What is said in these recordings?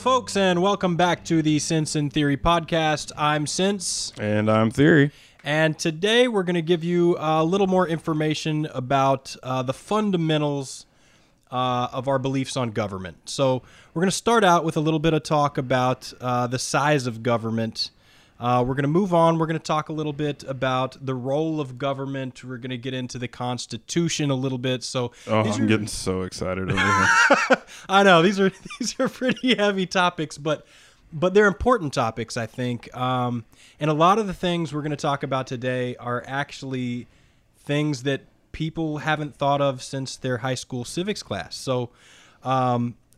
Hello, folks, and welcome back to the Sense and Theory podcast. I'm Sense. And I'm Theory. And today we're going to give you a little more information about the fundamentals of our beliefs on government. So we're going to start out with a little bit of talk about the size of government. We're going to move on. We're going to talk a little bit about the role of government. We're going to get into the Constitution a little bit. So, I'm getting so excited over here. I know these are pretty heavy topics, but they're important topics, I think. And a lot of the things we're going to talk about today are actually things that people haven't thought of since their high school civics class. So,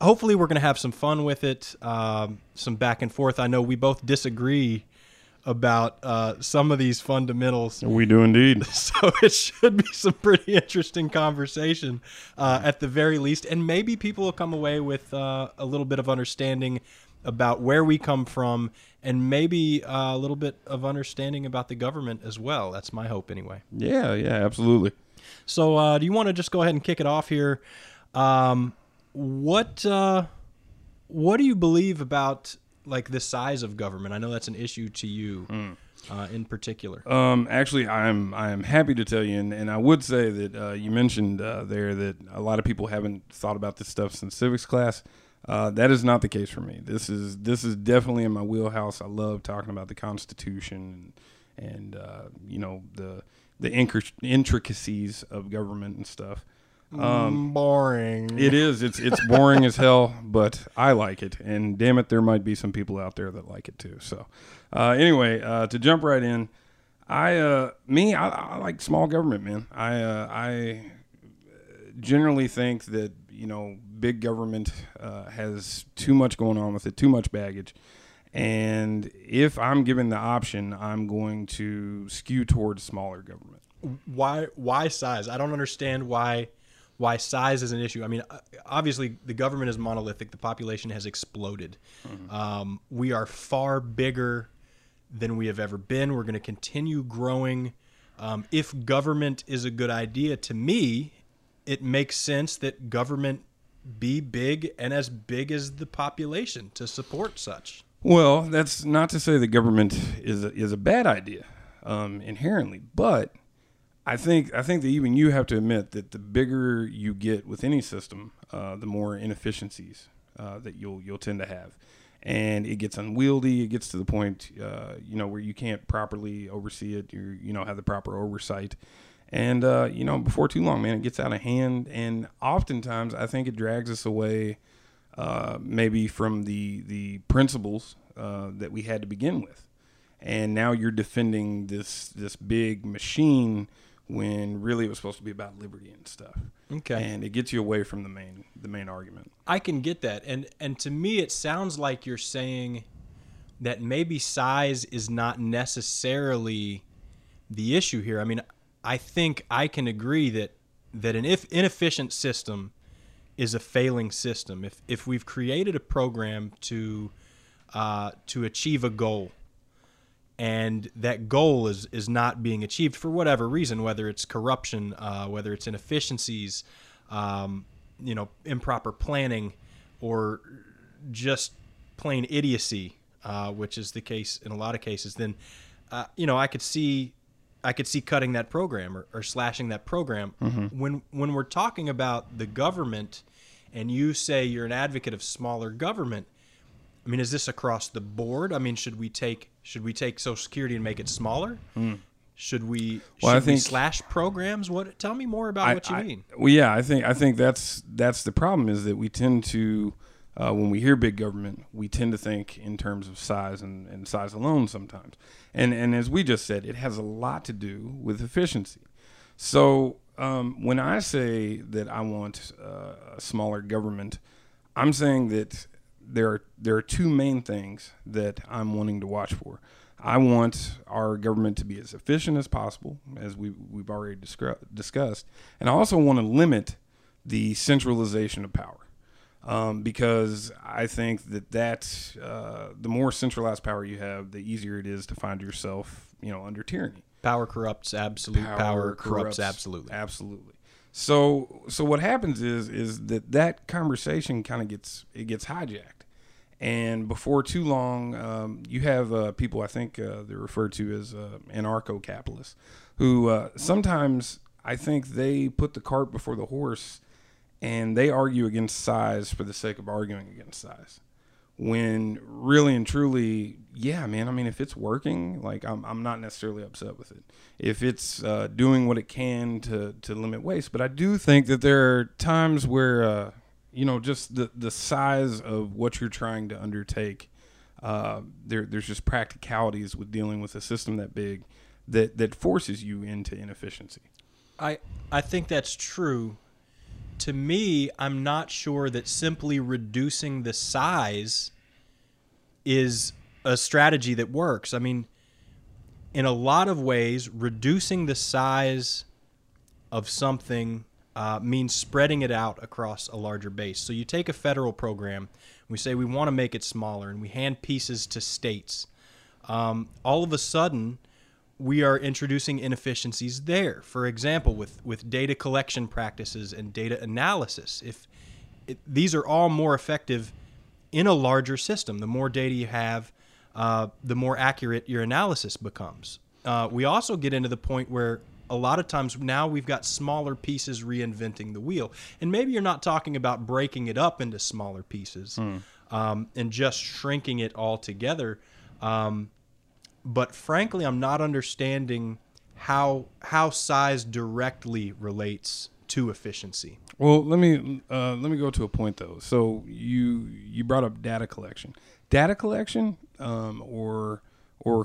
hopefully, we're going to have some fun with it, some back and forth. I know we both disagree about some of these fundamentals. We do indeed. So it should be some pretty interesting conversation at the very least. And maybe people will come away with a little bit of understanding about where we come from and maybe a little bit of understanding about the government as well. That's my hope anyway. Yeah, absolutely. So do you want to just go ahead and kick it off here? What do you believe about like the size of government? I know that's an issue to you in particular. Actually, I am happy to tell you, and I would say that you mentioned there that a lot of people haven't thought about this stuff since civics class. That is not the case for me. This is definitely in my wheelhouse. I love talking about the Constitution and you know the intricacies of government and stuff. Boring. It is. It's boring as hell, but I like it. And damn it, there might be some people out there that like it too. So anyway, to jump right in, I like small government, man. I generally think that, you know, big government has too much going on with it, too much baggage. And if I'm given the option, I'm going to skew towards smaller government. Why size? I don't understand why size is an issue. I mean, obviously, the government is monolithic. The population has exploded. Mm-hmm. We are far bigger than we have ever been. We're going to continue growing. If government is a good idea, to me, it makes sense that government be big and as big as the population to support such. Well, that's not to say that government is a bad idea inherently, but I think that even you have to admit that the bigger you get with any system, the more inefficiencies that you'll tend to have, and it gets unwieldy. It gets to the point, you know, where you can't properly oversee it. You know, have the proper oversight, and you know, before too long, man, it gets out of hand, and oftentimes I think it drags us away, maybe from the principles that we had to begin with, and now you're defending this big machine. When really it was supposed to be about liberty and stuff. Okay. And it gets you away from the main argument. I can get that. And to me it sounds like you're saying that maybe size is not necessarily the issue here. I mean, I think I can agree that an inefficient system is a failing system. If we've created a program to achieve a goal, and that goal is not being achieved for whatever reason, whether it's corruption, whether it's inefficiencies, you know, improper planning, or just plain idiocy, which is the case in a lot of cases, then you know, I could see cutting that program or slashing that program. Mm-hmm. When we're talking about the government, and you say you're an advocate of smaller government, I mean, is this across the board? I mean, should we take Social Security and make it smaller? Mm. Should we slash programs? What? Tell me more about what you mean. Well, yeah, I think that's the problem, is that we tend to when we hear big government, we tend to think in terms of size and size alone sometimes. And as we just said, it has a lot to do with efficiency. So when I say that I want a smaller government, I'm saying that there are two main things that I'm wanting to watch for. I want our government to be as efficient as possible, as we've already discussed, and I also want to limit the centralization of power, because I think that the more centralized power you have, the easier it is to find yourself, you know, under tyranny. Power corrupts. Absolute power corrupts absolutely. Absolutely. So what happens is that conversation kind of gets hijacked, And before too long, you have people, I think they're referred to as anarcho-capitalists, who sometimes I think they put the cart before the horse and they argue against size for the sake of arguing against size. When really and truly, yeah, man, I mean, if it's working, like I'm not necessarily upset with it. If it's doing what it can to limit waste. But I do think that there are times where, you know, just the size of what you're trying to undertake. There's just practicalities with dealing with a system that big that forces you into inefficiency. I think that's true. To me, I'm not sure that simply reducing the size is a strategy that works. I mean, in a lot of ways, reducing the size of something means spreading it out across a larger base. So you take a federal program, we say we want to make it smaller, and we hand pieces to states. All of a sudden, we are introducing inefficiencies there. For example, with data collection practices and data analysis, these are all more effective in a larger system. The more data you have, the more accurate your analysis becomes. We also get into the point where a lot of times now we've got smaller pieces reinventing the wheel. And maybe you're not talking about breaking it up into smaller pieces and just shrinking it all together. But frankly, I'm not understanding how size directly relates to efficiency. Well, let me go to a point, though. So you brought up data collection. Data collection or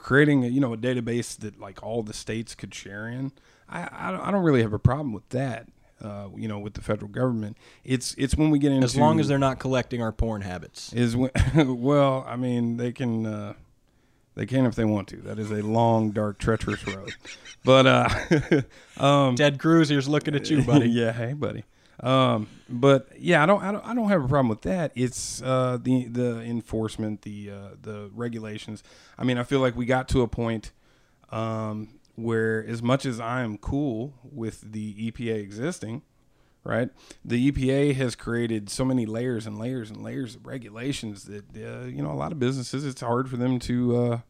creating a database that like all the states could share in. I don't really have a problem with that, with the federal government. It's when we get into... As long as they're not collecting our porn habits. Well, I mean, they can if they want to. That is a long, dark, treacherous road. But Ted Cruz here's looking at you, buddy. Yeah, hey, buddy. But yeah, I don't have a problem with that. It's the enforcement, the regulations. I mean, I feel like we got to a point where, as much as I am cool with the EPA existing, right? The EPA has created so many layers and layers and layers of regulations that a lot of businesses, it's hard for them to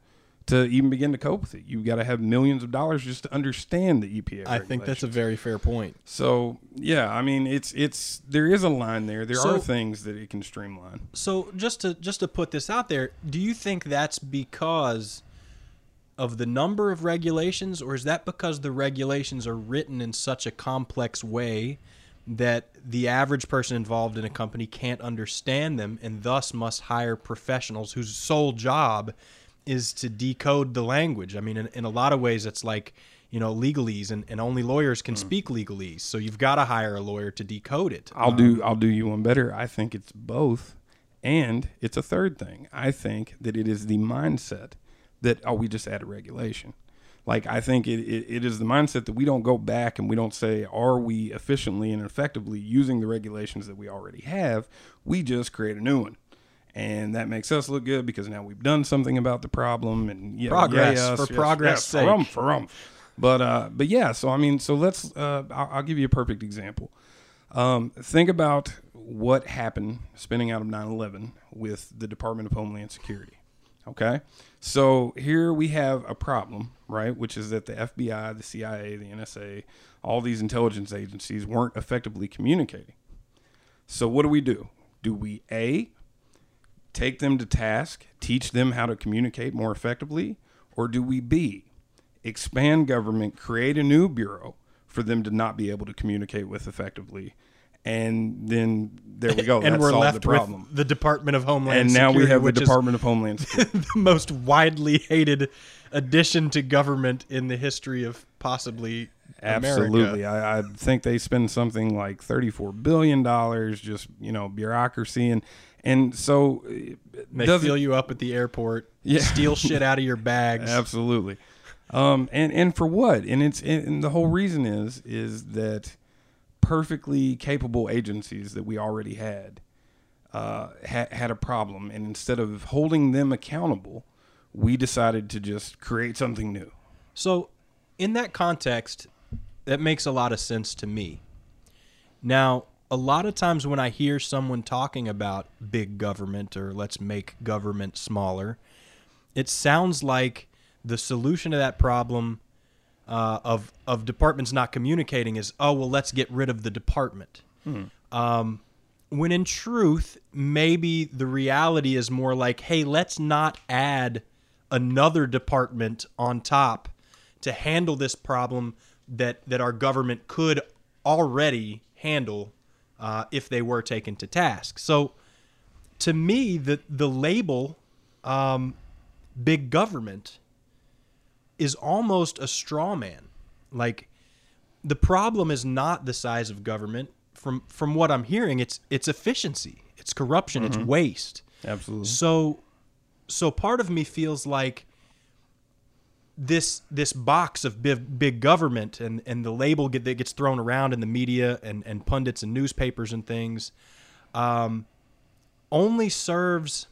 even begin to cope with it. You've got to have millions of dollars just to understand the EPA regulations. I think that's a very fair point. So, yeah, I mean, it's there is a line there. There are things that it can streamline. So, just to put this out there, do you think that's because of the number of regulations, or is that because the regulations are written in such a complex way that the average person involved in a company can't understand them and thus must hire professionals whose sole job is to decode the language? I mean, in a lot of ways, it's like, legalese, and only lawyers can speak legalese. So you've got to hire a lawyer to decode it. I'll do you one better. I think it's both. And it's a third thing. I think that it is the mindset that, we just added regulation. Like, I think it is the mindset that we don't go back and we don't say, are we efficiently and effectively using the regulations that we already have? We just create a new one. And that makes us look good because now we've done something about the problem. And yeah, progress, yeah, for yes, progress' yeah, sake. For but yeah, so I mean, so let's, I'll give you a perfect example. Think about what happened spinning out of 9/11 with the Department of Homeland Security. Okay, so here we have a problem, right, which is that the FBI, the CIA, the NSA, all these intelligence agencies weren't effectively communicating. So what do we do? Do we, A, take them to task, teach them how to communicate more effectively, or do we, B, expand government, create a new bureau for them to not be able to communicate with effectively? And then there we go. And that we're left the problem with the Department of Homeland Security. And now we have the Department of Homeland Security. The most widely hated addition to government in the history of possibly absolutely. America. I think they spend something like $34 billion just, bureaucracy. And so they fill you up at the airport, yeah. Steal shit out of your bags. Absolutely. And for what? And the whole reason is that perfectly capable agencies that we already had had a problem, and instead of holding them accountable, we decided to just create something new. So in that context, that makes a lot of sense to me. Now, a lot of times when I hear someone talking about big government or let's make government smaller, it sounds like the solution to that problem of departments not communicating is, oh, well, let's get rid of the department. When in truth, maybe the reality is more like, hey, let's not add another department on top to handle this problem that our government could already handle if they were taken to task. So to me, the label big government is almost a straw man. Like, the problem is not the size of government. From what I'm hearing, it's efficiency, it's corruption, it's waste. Absolutely. So part of me feels like this box of big government and the label that gets thrown around in the media and pundits and newspapers and things only serves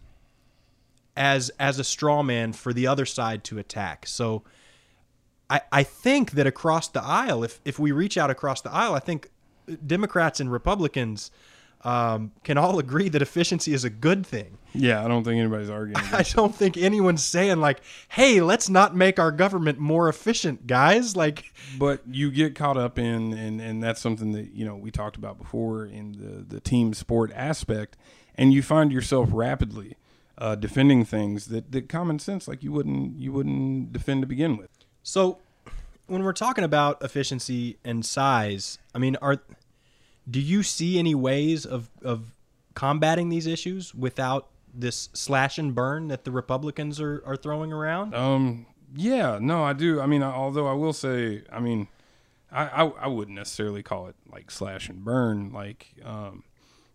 as a straw man for the other side to attack. So I think that across the aisle, if we reach out across the aisle, I think Democrats and Republicans can all agree that efficiency is a good thing. Yeah, I don't think anybody's arguing. I don't think anyone's saying like, "Hey, let's not make our government more efficient, guys." Like, but you get caught up in, and that's something that we talked about before in the team sport aspect, and you find yourself rapidly defending things that common sense like you wouldn't defend to begin with. So, when we're talking about efficiency and size, I mean, do you see any ways of combating these issues without this slash and burn that the Republicans are throwing around? Yeah, no, I do. I mean, although I will say, I mean, I wouldn't necessarily call it like slash and burn. Like,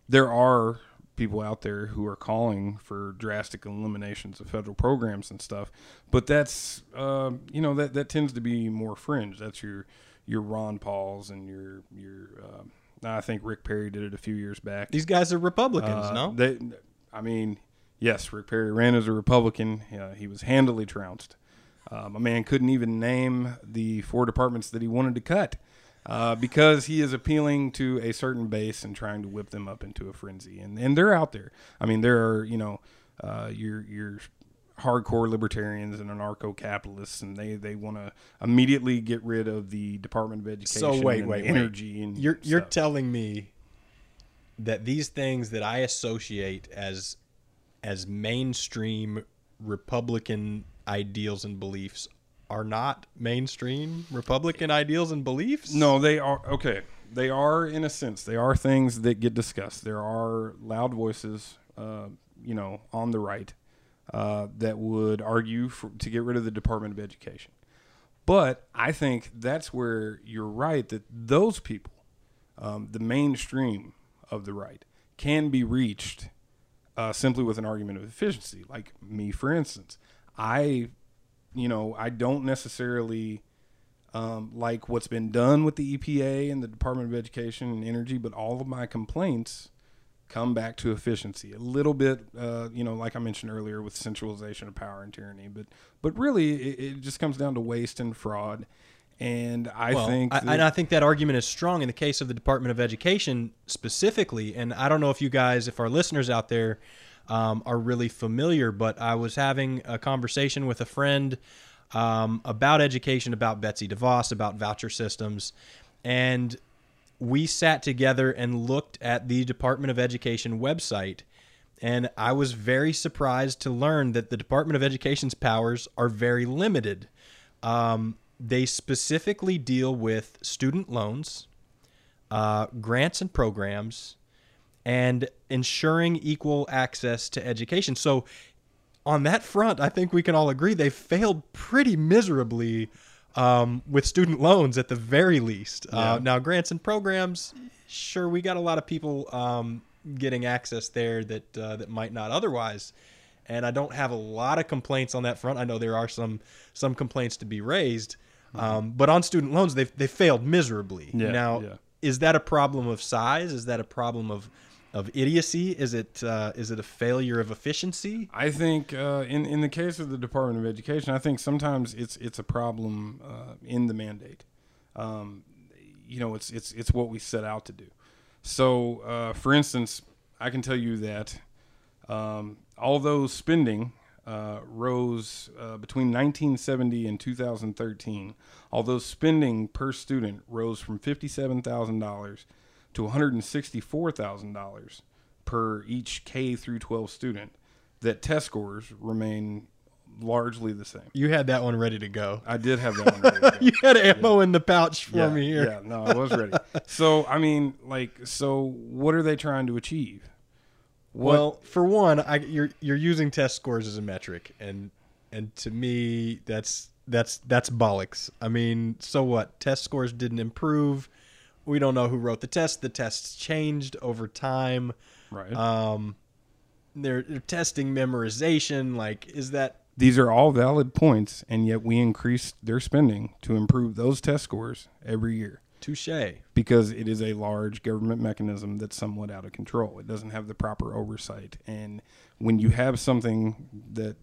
there are people out there who are calling for drastic eliminations of federal programs and stuff, but that's that tends to be more fringe. That's your Ron Pauls and your I think Rick Perry did it a few years back. These guys are Republicans, yes, Rick Perry ran as a Republican. He was handily trounced. My man couldn't even name the 4 departments that he wanted to cut. Because he is appealing to a certain base and trying to whip them up into a frenzy, and they're out there. I mean, there are your hardcore libertarians and anarcho-capitalists, and they want to immediately get rid of the Department of Education. So wait, energy, and you're telling me that these things that I associate as mainstream Republican ideals and beliefs are not mainstream Republican ideals and beliefs? No, they are. Okay. They are, in a sense. They are things that get discussed. There are loud voices, on the right that would argue to get rid of the Department of Education. But I think that's where you're right, that those people, the mainstream of the right, can be reached simply with an argument of efficiency. Like me, for instance. I don't necessarily like what's been done with the EPA and the Department of Education and Energy, but all of my complaints come back to efficiency. A little bit, like I mentioned earlier, with centralization of power and tyranny, but really it just comes down to waste and fraud. And I think that argument is strong in the case of the Department of Education specifically. And I don't know if you guys, if our listeners out there, are really familiar, but I was having a conversation with a friend about education, about Betsy DeVos, about voucher systems, and we sat together and looked at the Department of Education website, and I was very surprised to learn that the Department of Education's powers are very limited. They specifically deal with student loans, grants and programs, and ensuring equal access to education. So on that front, I think we can all agree they failed pretty miserably with student loans at the very least. Yeah. Now, grants and programs, sure, we got a lot of people getting access there that might not otherwise. And I don't have a lot of complaints on that front. I know there are some complaints to be raised. But on student loans, they failed miserably. Yeah, now, yeah. Is that a problem of size? Is that a problem of idiocy? Is it a failure of efficiency? I think in the case of the Department of Education, I think sometimes it's a problem in the mandate. It's what we set out to do. So, for instance, I can tell you that although spending rose between 1970 and 2013, although spending per student rose from $57,000 to $164,000 per each K through 12 student, that test scores remain largely the same. You had that one ready to go. I did have that one ready to go. You had ammo in the pouch for me here. Yeah, no, I was ready. So, I mean, like, so what are they trying to achieve? Well, for one, you're using test scores as a metric, and to me, that's bollocks. I mean, so what? Test scores didn't improve. We don't know who wrote the test. The tests changed over time. Right. They're testing memorization. Like, is that? These are all valid points, and yet we increase their spending to improve those test scores every year. Touché. Because it is a large government mechanism that's somewhat out of control. It doesn't have the proper oversight. And when you have something that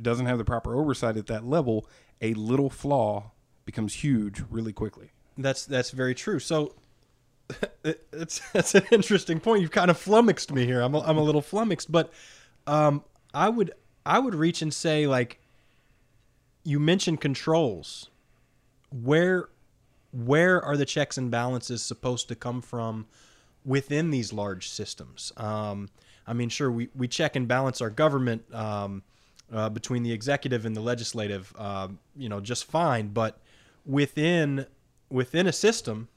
doesn't have the proper oversight at that level, a little flaw becomes huge really quickly. That's very true. So that's an interesting point. You've kind of flummoxed me here. I'm a little flummoxed, but I would reach and say, like, you mentioned controls. Where are the checks and balances supposed to come from within these large systems? I mean, sure, we check and balance our government between the executive and the legislative, just fine. But within a system,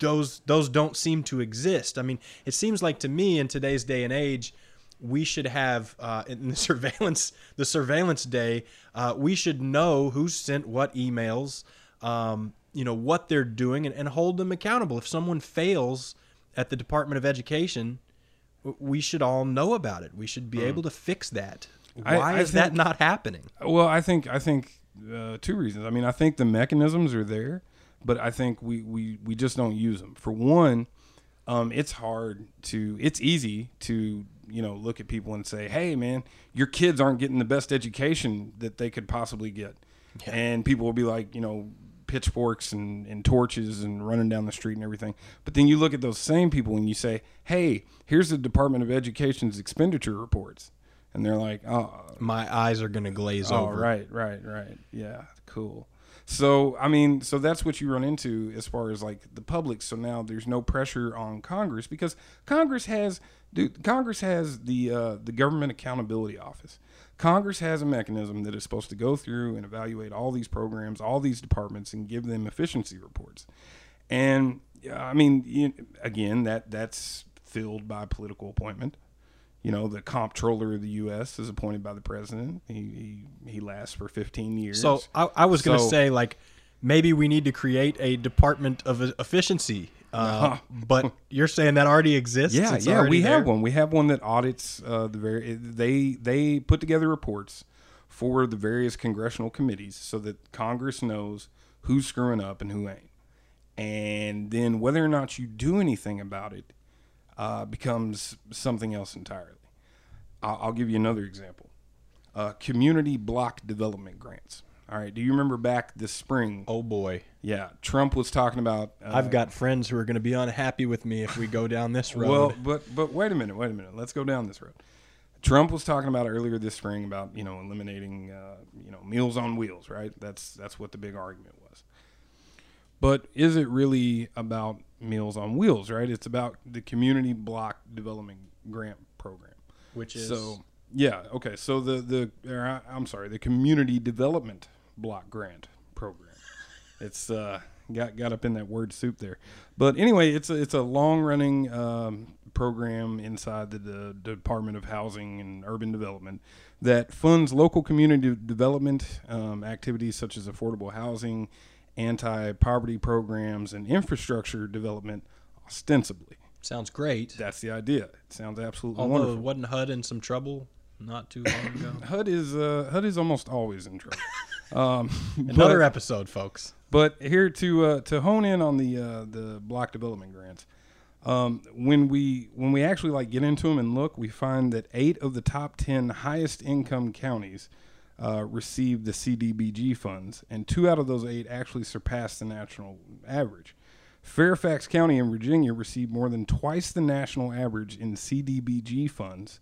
those don't seem to exist. I mean, it seems like to me in today's day and age, we should have in the surveillance day, we should know who sent what emails, what they're doing, and hold them accountable. If someone fails at the Department of Education, we should all know about it. We should be able to fix that. Why is that not happening? Well, I think two reasons. I mean, I think the mechanisms are there, but I think we just don't use them. For one, it's easy to, look at people and say, hey man, your kids aren't getting the best education that they could possibly get. Yeah. And people will be like, pitchforks and torches and running down the street and everything. But then you look at those same people and you say, hey, here's the Department of Education's expenditure reports. And they're like, oh, my eyes are going to glaze over. Right. Yeah. Cool. So, I mean, so that's what you run into as far as like the public. So now there's no pressure on Congress because Congress has the Government Accountability Office. Congress has a mechanism that is supposed to go through and evaluate all these programs, all these departments, and give them efficiency reports. And I mean, again, that's filled by political appointment. The comptroller of the U.S. is appointed by the president. He lasts for 15 years. So I was going to say, like, maybe we need to create a Department of Efficiency, but you're saying that already exists? Yeah, have one. We have one that audits they put together reports for the various congressional committees so that Congress knows who's screwing up and who ain't. And then whether or not you do anything about it becomes something else entirely. I'll give you another example. Community block development grants. All right. Do you remember back this spring? Oh, boy. Yeah. Trump was talking about... I've got friends who are going to be unhappy with me if we go down this road. Well, but wait a minute. Let's go down this road. Trump was talking about earlier this spring about, eliminating, Meals on Wheels, right? That's what the big argument was. But is it really about Meals on Wheels, right? It's about the Community Block Development Grant Program. Which is... So, yeah, okay. So the Community Development Block Grant Program. It's got up in that word soup there. But anyway, it's a long-running program inside the Department of Housing and Urban Development that funds local community development activities such as affordable housing, anti-poverty programs, and infrastructure development, ostensibly. Sounds great. That's the idea. It sounds absolutely wonderful. Although, wasn't HUD in some trouble not too long ago? HUD is almost always in trouble. Another episode, folks. But here to hone in on the block development grants, when we actually like get into them and look, we find that 8 of the top 10 highest income counties received the CDBG funds, and 2 out of those 8 actually surpassed the national average. Fairfax County in Virginia received more than twice the national average in CDBG funds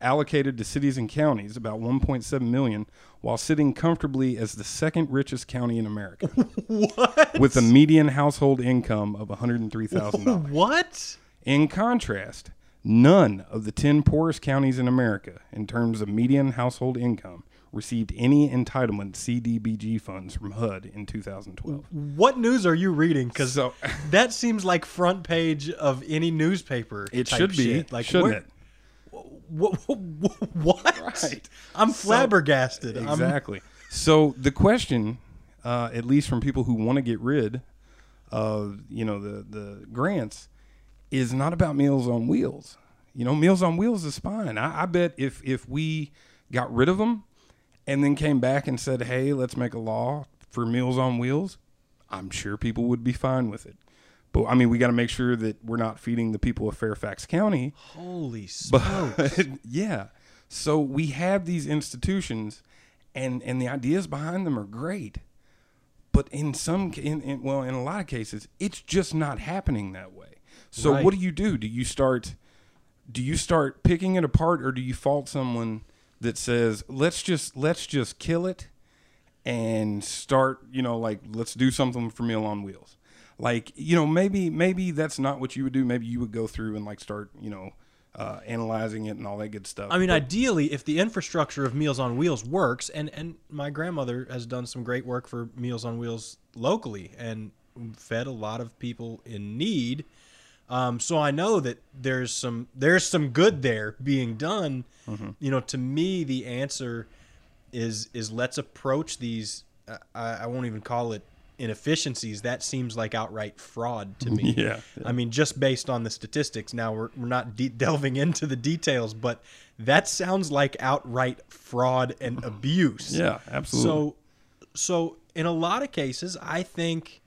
allocated to cities and counties, about $1.7 million, while sitting comfortably as the second richest county in America. What? With a median household income of $103,000. What? In contrast, none of the 10 poorest counties in America, in terms of median household income, received any entitlement CDBG funds from HUD in 2012. What news are you reading? Because that seems like front page of any newspaper. It should be, shit. Like, shouldn't it? What? Right. I'm flabbergasted. Exactly. So the question, at least from people who want to get rid of, you know, the grants, is not about Meals on Wheels. You know, Meals on Wheels is fine. I bet if we got rid of them and then came back and said, hey, let's make a law for Meals on Wheels, I'm sure people would be fine with it. But, I mean, we got to make sure that we're not feeding the people of Fairfax County. Holy smokes. Yeah. So we have these institutions, and the ideas behind them are great. But in a lot of cases, it's just not happening that way. So What do you do? Do you start picking it apart, or do you fault someone that says, let's just kill it and start, you know, like, let's do something for Meal on Wheels? Like, you know, maybe that's not what you would do. Maybe you would go through and, like, start, you know, analyzing it and all that good stuff. I mean, ideally, if the infrastructure of Meals on Wheels works, and my grandmother has done some great work for Meals on Wheels locally and fed a lot of people in need. So I know that there's some good there being done. Mm-hmm. You know, to me, the answer is let's approach these. I won't even call it inefficiencies. That seems like outright fraud to me. Yeah. I mean, just based on the statistics. Now we're not delving into the details, but that sounds like outright fraud and abuse. Yeah, absolutely. So in a lot of cases, I think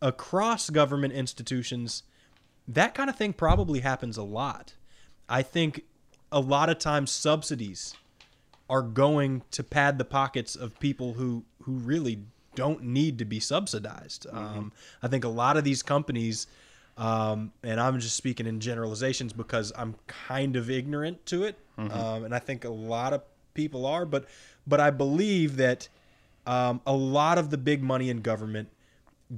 across government institutions, that kind of thing probably happens a lot. I think a lot of times subsidies are going to pad the pockets of people who really don't need to be subsidized. Mm-hmm. I think a lot of these companies, and I'm just speaking in generalizations because I'm kind of ignorant to it, mm-hmm. And I think a lot of people are, but I believe that a lot of the big money in government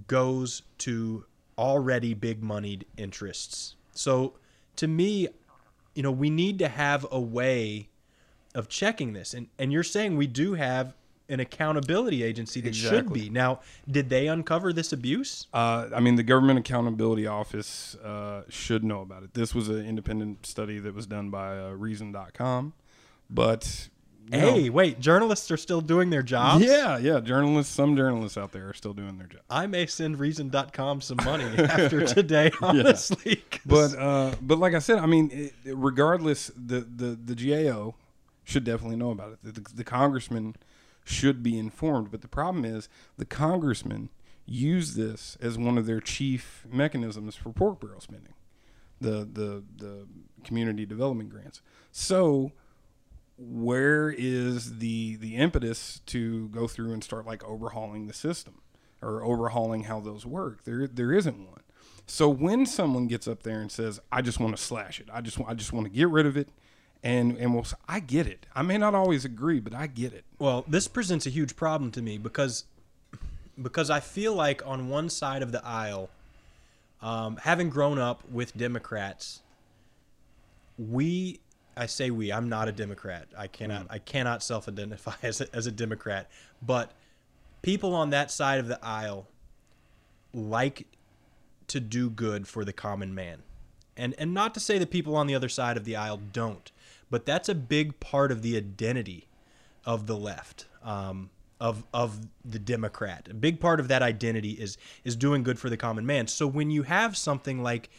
goes to already big moneyed interests. So to me, you know, we need to have a way of checking this. And you're saying we do have an accountability agency that should be. Now, did they uncover this abuse? I mean, the Government Accountability Office should know about it. This was an independent study that was done by Reason.com. But wait, journalists are still doing their jobs? Yeah, some journalists out there are still doing their job. I may send Reason.com some money after today, honestly. Yeah. But like I said, I mean, regardless, the GAO should definitely know about it. The congressman should be informed. But the problem is the congressmen use this as one of their chief mechanisms for pork barrel spending, the community development grants. So where is the impetus to go through and start, like, overhauling the system or overhauling how those work? There isn't one. So when someone gets up there and says, I just want to slash it, I just want to get rid of it, and we'll say, I get it. I may not always agree, but I get it. Well, this presents a huge problem to me because I feel like on one side of the aisle, having grown up with Democrats, I'm not a Democrat. I cannot self-identify as a Democrat. But people on that side of the aisle like to do good for the common man. And not to say that people on the other side of the aisle don't, but that's a big part of the identity of the left, of the Democrat. A big part of that identity is doing good for the common man. So when you have something like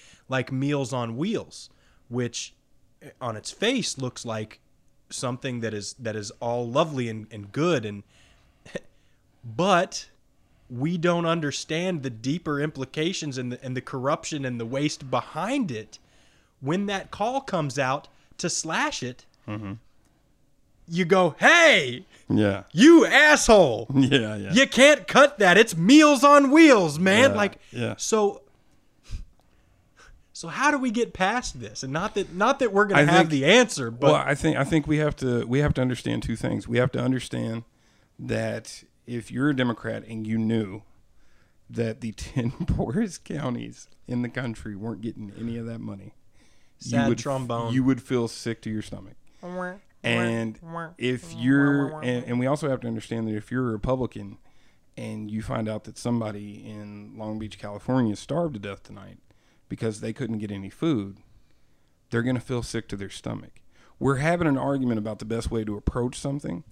Meals on Wheels, which on its face looks like something that is all lovely and good, but we don't understand the deeper implications and the corruption and the waste behind it. When that call comes out to slash it, mm-hmm. you go, hey, yeah, you asshole. Yeah, yeah. You can't cut that. It's Meals on Wheels, man. Yeah, like, yeah. So how do we get past this? And not that we're going to have the answer, but well, I think we have to understand two things. We have to understand that if you're a Democrat and you knew that the 10 poorest counties in the country weren't getting any of that money, you would feel sick to your stomach. And if you're, and we also have to understand that if you're a Republican and you find out that somebody in Long Beach, California starved to death tonight because they couldn't get any food, they're going to feel sick to their stomach. We're having an argument about the best way to approach something,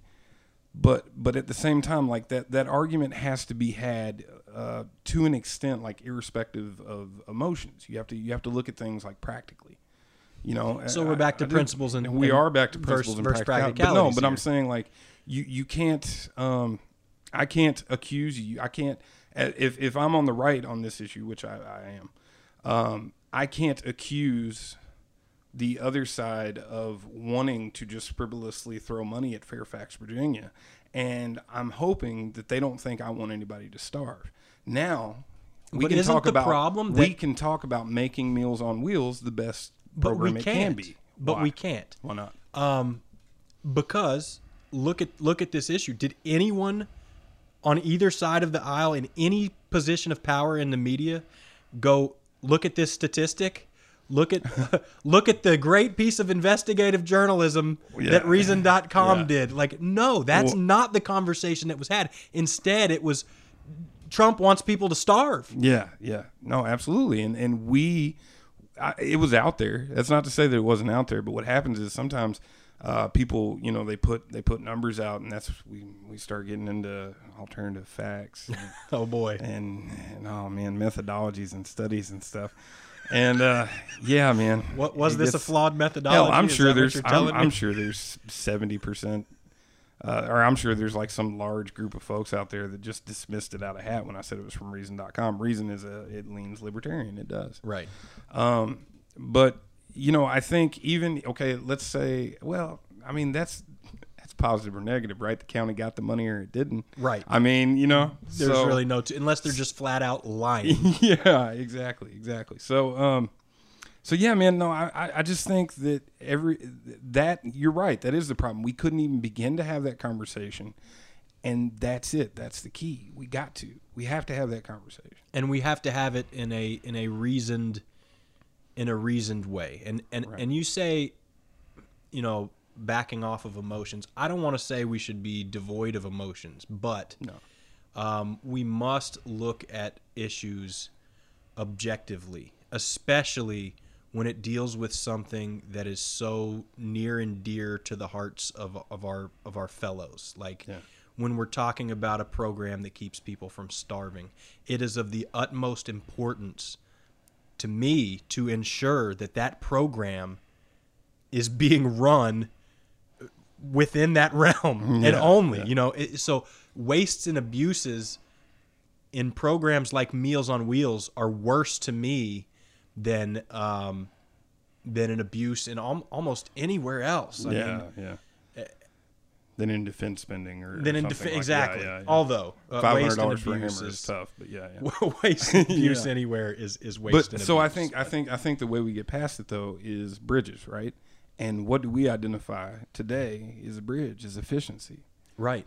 but at the same time, like that argument has to be had to an extent, like irrespective of emotions. You have to look at things like practically. You know, so we're back to principles, and we are back to principles and practicality. But no, but I'm saying, like, you can't. I can't accuse you. I can't. If I'm on the right on this issue, which I am, I can't accuse the other side of wanting to just frivolously throw money at Fairfax, Virginia, and I'm hoping that they don't think I want anybody to starve. Now we can talk about making Meals on Wheels the best. But we can't. Can be. But why? We can't. Why not? Because look at this issue. Did anyone on either side of the aisle in any position of power in the media go look at this statistic? Look at the great piece of investigative journalism that Reason.com did. Like, no, that's not the conversation that was had. Instead, it was Trump wants people to starve. Yeah, yeah. No, absolutely. And we. It was out there. That's not to say that it wasn't out there, but what happens is sometimes people, you know, they put numbers out, and that's we start getting into alternative facts. And, oh boy, and oh man, methodologies and studies and stuff. And yeah, man, what was this a flawed methodology? Hell, I'm sure there's 70%, or I'm sure there's like some large group of folks out there that just dismissed it out of hat when I said it was from Reason.com. Reason is it leans libertarian. It does. Right. But you know, I think even, okay, let's say, well, I mean, that's positive or negative, right? The county got the money or it didn't. Right. I mean, you know, there's really no, unless they're just flat out lying. Yeah, exactly. Exactly. So yeah, man, no, I just think that you're right. That is the problem. We couldn't even begin to have that conversation. And that's it. That's the key. We have to have that conversation. And we have to have it in a reasoned way. And right. And you say, you know, backing off of emotions. I don't want to say we should be devoid of emotions, but no. We must look at issues objectively, especially when it deals with something that is so near and dear to the hearts of our fellows. Like when we're talking about a program that keeps people from starving, it is of the utmost importance to me to ensure that program is being run within that realm and only. Yeah. You know, so wastes and abuses in programs like Meals on Wheels are worse to me than an abuse in almost anywhere else. I mean, than in defense spending or something like exactly. Yeah. Although $500 for a hammer is tough, but waste and abuse anywhere is waste. But, and so abuse. I think the way we get past it though is bridges, right? And what do we identify today is a bridge, is efficiency, right?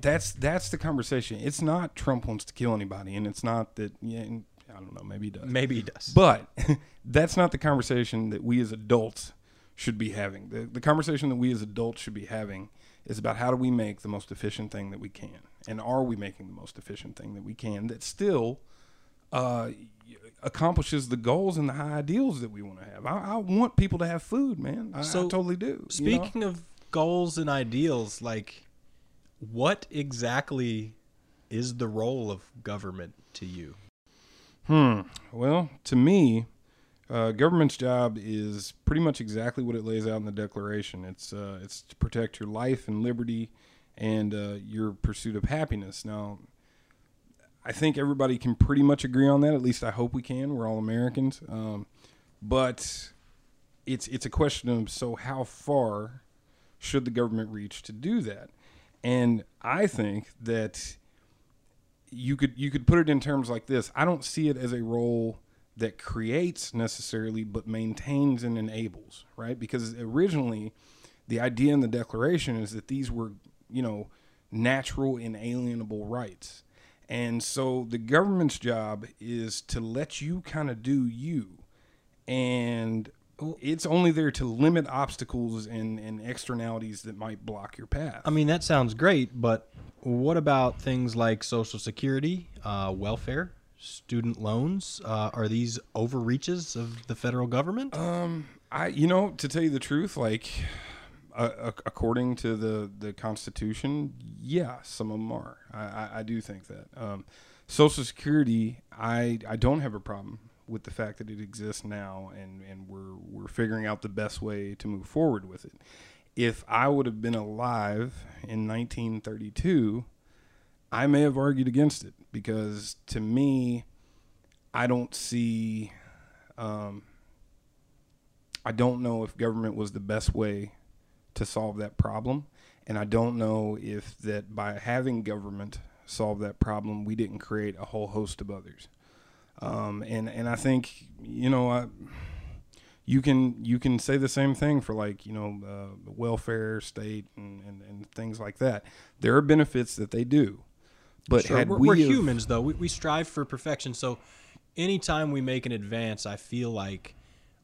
That's the conversation. It's not Trump wants to kill anybody, and it's not that. Yeah, and I don't know. Maybe he does. But that's not the conversation that we as adults should be having. The conversation that we as adults should be having is about how do we make the most efficient thing that we can? And are we making the most efficient thing that we can that still accomplishes the goals and the high ideals that we want to have? I want people to have food, man. I totally do. Speaking of goals and ideals, like what exactly is the role of government to you? Well, to me, government's job is pretty much exactly what it lays out in the Declaration. It's to protect your life and liberty and your pursuit of happiness. Now, I think everybody can pretty much agree on that. At least I hope we can. We're all Americans. But it's a question of, so how far should the government reach to do that? And I think that you could put it in terms like this. I don't see it as a role that creates necessarily, but maintains and enables, right? Because originally the idea in the Declaration is that these were, natural inalienable rights. And so the government's job is to let you kind of do you. And it's only there to limit obstacles and externalities that might block your path. I mean, that sounds great, but what about things like Social Security, welfare, student loans? Are these overreaches of the federal government? To tell you the truth, according to the Constitution, yeah, some of them are. I do think that. Social Security, I don't have a problem with the fact that it exists now, and we're figuring out the best way to move forward with it. If I would have been alive in 1932, I may have argued against it, because to me, I don't see, I don't know if government was the best way to solve that problem. And I don't know if that by having government solve that problem, we didn't create a whole host of others. And I think, you can say the same thing for welfare state and things like that. There are benefits that they do, but sure, we're humans though. We strive for perfection. So anytime we make an advance, I feel like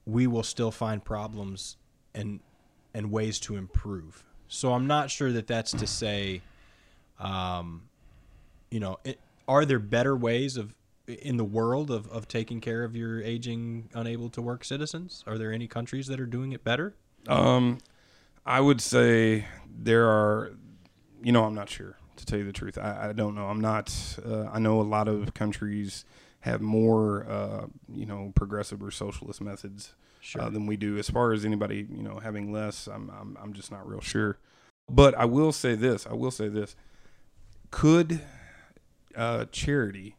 we will still find problems and ways to improve. So I'm not sure that that's to say, are there better ways in the world of taking care of your aging, unable-to-work citizens? Are there any countries that are doing it better? I would say there are, I'm not sure, to tell you the truth. I don't know. I'm not, I know a lot of countries have more, progressive or socialist methods sure. Than we do. As far as anybody, having less, I'm just not real sure. But I will say this. Could charity...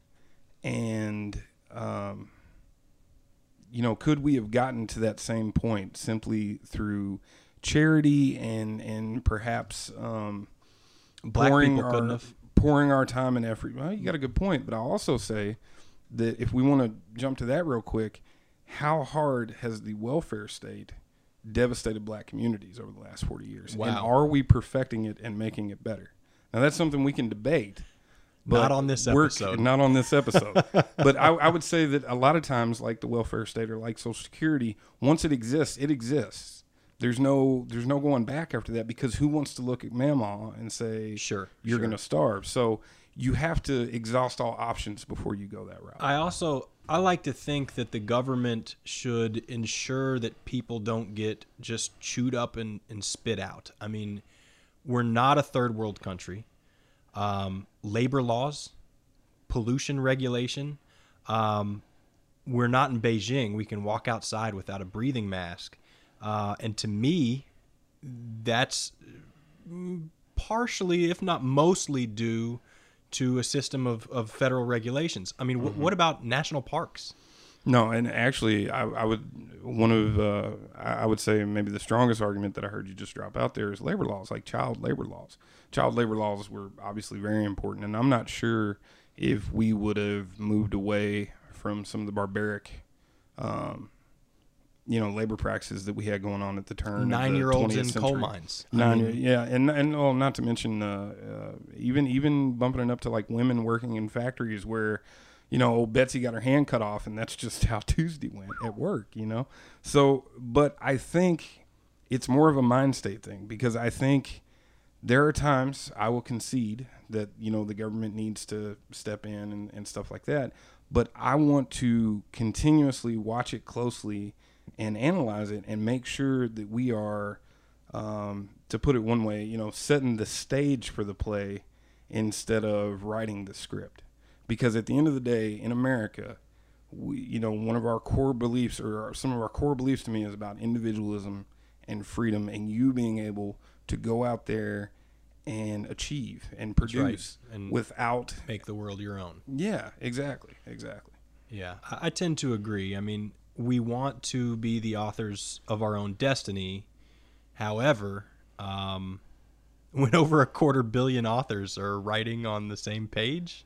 And, could we have gotten to that same point simply through charity and perhaps pouring our time and effort? Well, you got a good point. But I'll also say that if we want to jump to that real quick, how hard has the welfare state devastated black communities over the last 40 years? Wow. And are we perfecting it and making it better? Now, that's something we can debate. But not on this episode. Not on this episode. But I would say that a lot of times, like the welfare state or like Social Security, once it exists, it exists. There's no going back after that, because who wants to look at Mamaw and say, "Sure, you're going to starve." So you have to exhaust all options before you go that route. I like to think that the government should ensure that people don't get just chewed up and spit out. I mean, we're not a third world country. Labor laws, pollution regulation. We're not in Beijing. We can walk outside without a breathing mask. And to me, that's partially, if not mostly, due to a system of federal regulations. I mean, what about national parks? No, and actually, I would say maybe the strongest argument that I heard you just drop out there is labor laws, like child labor laws. Child labor laws were obviously very important, and I'm not sure if we would have moved away from some of the barbaric, labor practices that we had going on at the turn. 9-year-olds in coal mines. Not to mention even bumping it up to like women working in factories where. Old Betsy got her hand cut off, and that's just how Tuesday went at work, So, but I think it's more of a mind state thing, because I think there are times I will concede that, the government needs to step in and stuff like that. But I want to continuously watch it closely and analyze it and make sure that we are, to put it one way, setting the stage for the play instead of writing the script. Because at the end of the day, in America, we, one of our core beliefs, or some of our core beliefs to me, is about individualism and freedom and you being able to go out there and achieve and produce and without... Make the world your own. Yeah, exactly. Yeah, I tend to agree. I mean, we want to be the authors of our own destiny. However, When over 250 million authors are writing on the same page,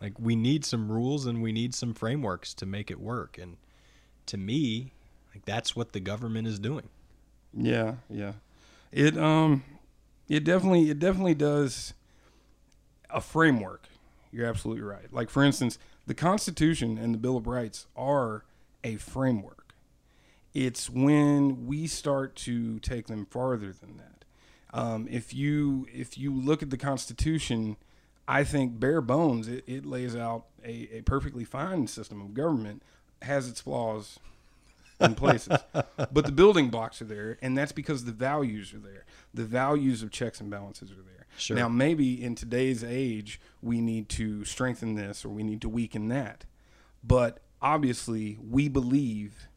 like, we need some rules and we need some frameworks to make it work. And to me, like, that's what the government is doing. Yeah, yeah. It definitely does a framework. You're absolutely right. Like, for instance, the Constitution and the Bill of Rights are a framework. It's when we start to take them farther than that. If you look at the Constitution, I think bare bones, it lays out a perfectly fine system of government, has its flaws in places. But the building blocks are there, and that's because the values are there. The values of checks and balances are there. Sure. Now, maybe in today's age, we need to strengthen this or we need to weaken that. But obviously, we believe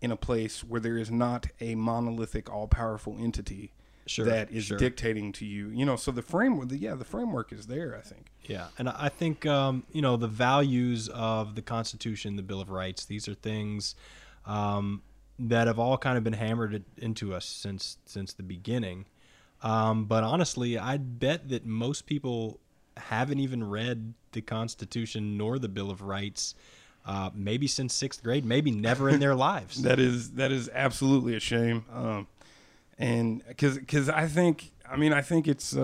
in a place where there is not a monolithic, all-powerful entity that is dictating to you. You know, so the framework, the framework is there, I think. Yeah, and I think, the values of the Constitution, the Bill of Rights, these are things that have all kind of been hammered into us since the beginning. But honestly, I'd bet that most people haven't even read the Constitution nor the Bill of Rights, maybe since sixth grade, maybe never in their lives. That is absolutely a shame. And because I think it's,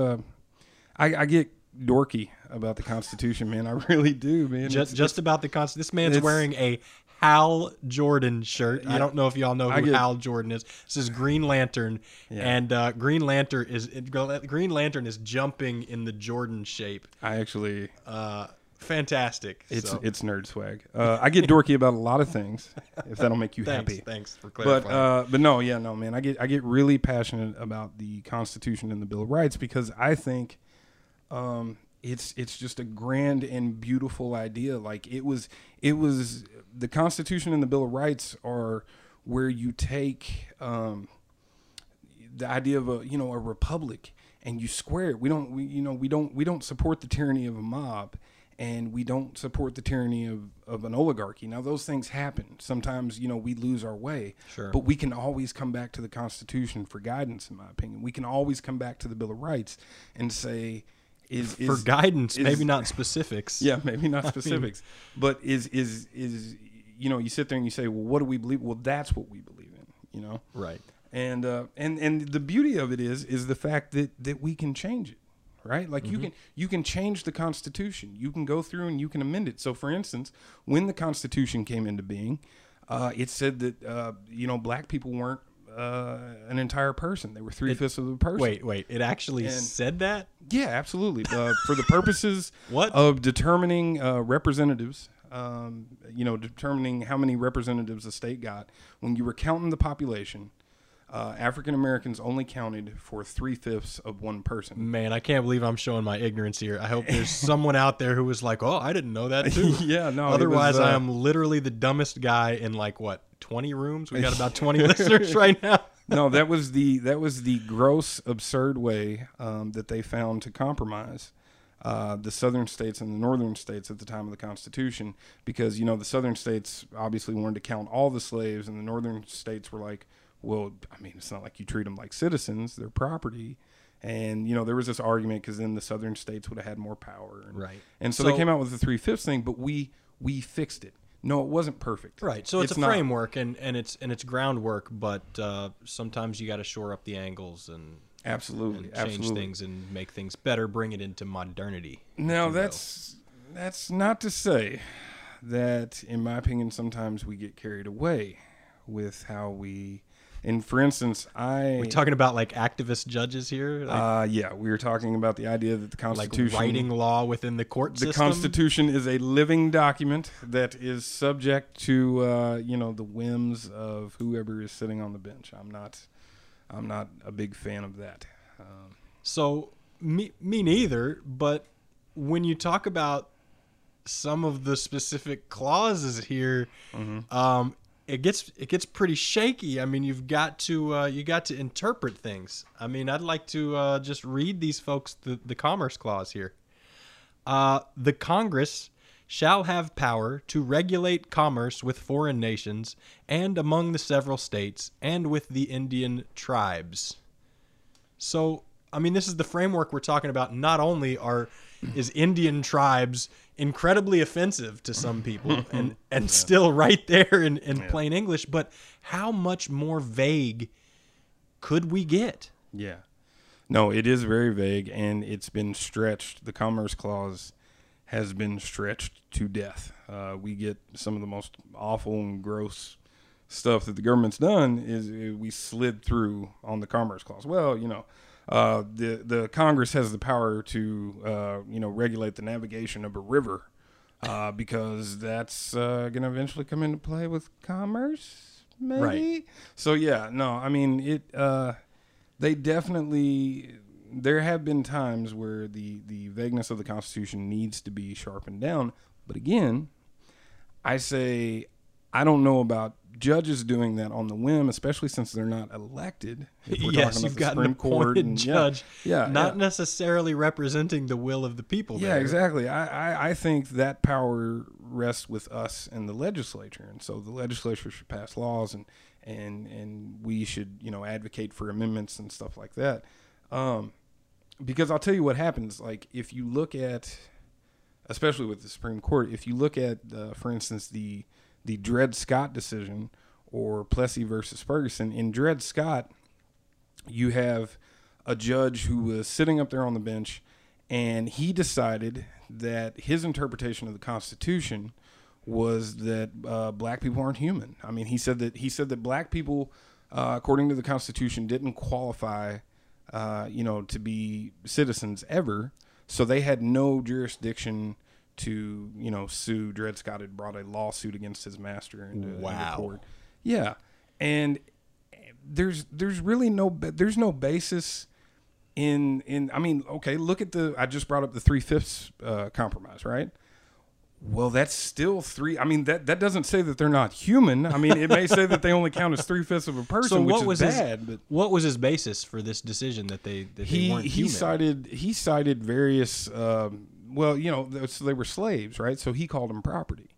I get dorky about the Constitution, man. I really do, man. Just about the Constitution. This man's wearing a Hal Jordan shirt. Yeah. I don't know if y'all know who Hal Jordan is. This is Green Lantern, and Green Lantern is jumping in the Jordan shape. I actually fantastic. It's nerd swag. I get dorky about a lot of things. If that'll make you happy, thanks for clarifying. But no, man. I get really passionate about the Constitution and the Bill of Rights because I think it's just a grand and beautiful idea. Like it was. The Constitution and the Bill of Rights are where you take the idea of a republic and you square it. We don't support the tyranny of a mob, and we don't support the tyranny of an oligarchy. Now those things happen. Sometimes we lose our way, but we can always come back to the Constitution for guidance. In my opinion, we can always come back to the Bill of Rights and say. For guidance, maybe not specifics. Yeah, maybe not specifics. I mean, but you sit there and you say, well, what do we believe? Well, that's what we believe in, Right. And and the beauty of it is the fact that we can change it, right? Like you can change the Constitution. You can go through and you can amend it. So, for instance, when the Constitution came into being, it said that black people weren't an entire person. They were 3/5 of a person. Wait. It actually said that? Yeah, absolutely. For the purposes of determining representatives, determining how many representatives a state got, when you were counting the population, African Americans only counted for 3/5 of one person. Man, I can't believe I'm showing my ignorance here. I hope there's someone out there who was like, "Oh, I didn't know that too." Yeah, no. Otherwise, I am literally the dumbest guy in 20 rooms. We got about 20 listeners right now. No, that was the gross, absurd way that they found to compromise the southern states and the northern states at the time of the Constitution, because the southern states obviously wanted to count all the slaves, and the northern states were like, well, I mean, it's not like you treat them like citizens, they're property. And, there was this argument because then the southern states would have had more power. And, right. And so they came out with the 3/5 thing, but we fixed it. No, it wasn't perfect. Right. So it's a framework and it's groundwork, but sometimes you got to shore up the angles and change things and make things better, bring it into modernity. Now, that's not to say that, in my opinion, sometimes we get carried away with how we... And for instance, we're talking about activist judges here. We were talking about the idea that the Constitution, writing law within the court system. The Constitution is a living document that is subject to the whims of whoever is sitting on the bench. I'm not a big fan of that. So me neither. But when you talk about some of the specific clauses here. It gets pretty shaky. I mean, you've got to interpret things. I mean, I'd like to just read these folks the Commerce Clause here. The Congress shall have power to regulate commerce with foreign nations and among the several states and with the Indian tribes. So, I mean, this is the framework we're talking about. Not only is Indian tribes incredibly offensive to some people and still right there in plain English, but how much more vague could we get? Yeah. No, it is very vague, and it's been stretched. The Commerce Clause has been stretched to death. We get some of the most awful and gross stuff that the government's done is we slid through on the Commerce Clause. Well, you know, the Congress has the power to, regulate the navigation of a river because that's going to eventually come into play with commerce, maybe? Right. So, yeah, no, I mean, they definitely... There have been times where the vagueness of the Constitution needs to be sharpened down. But again, I say I don't know about judges doing that on the whim, especially since they're not elected. If we're talking about you've got an appointed judge. Yeah, not necessarily representing the will of the people. Yeah, exactly. I think that power rests with us and the legislature. And so the legislature should pass laws and we should, advocate for amendments and stuff like that. Because I'll tell you what happens. Like if you look at, especially with the Supreme Court, if you look at, for instance, the Dred Scott decision or Plessy versus Ferguson, in Dred Scott, you have a judge who was sitting up there on the bench and he decided that his interpretation of the Constitution was that, black people aren't human. I mean, he said that black people, according to the Constitution, didn't qualify, to be citizens ever. So they had no jurisdiction to, sue. Dred Scott had brought a lawsuit against his master into court. Yeah. And there's really no basis in, I mean, okay, look at I just brought up the 3/5 compromise, right? Well, that's still three. I mean, that doesn't say that they're not human. I mean, it may say that they only count as 3/5 of a person, so what was his basis for this decision that they weren't human? He cited various, so they were slaves, right? So he called them property.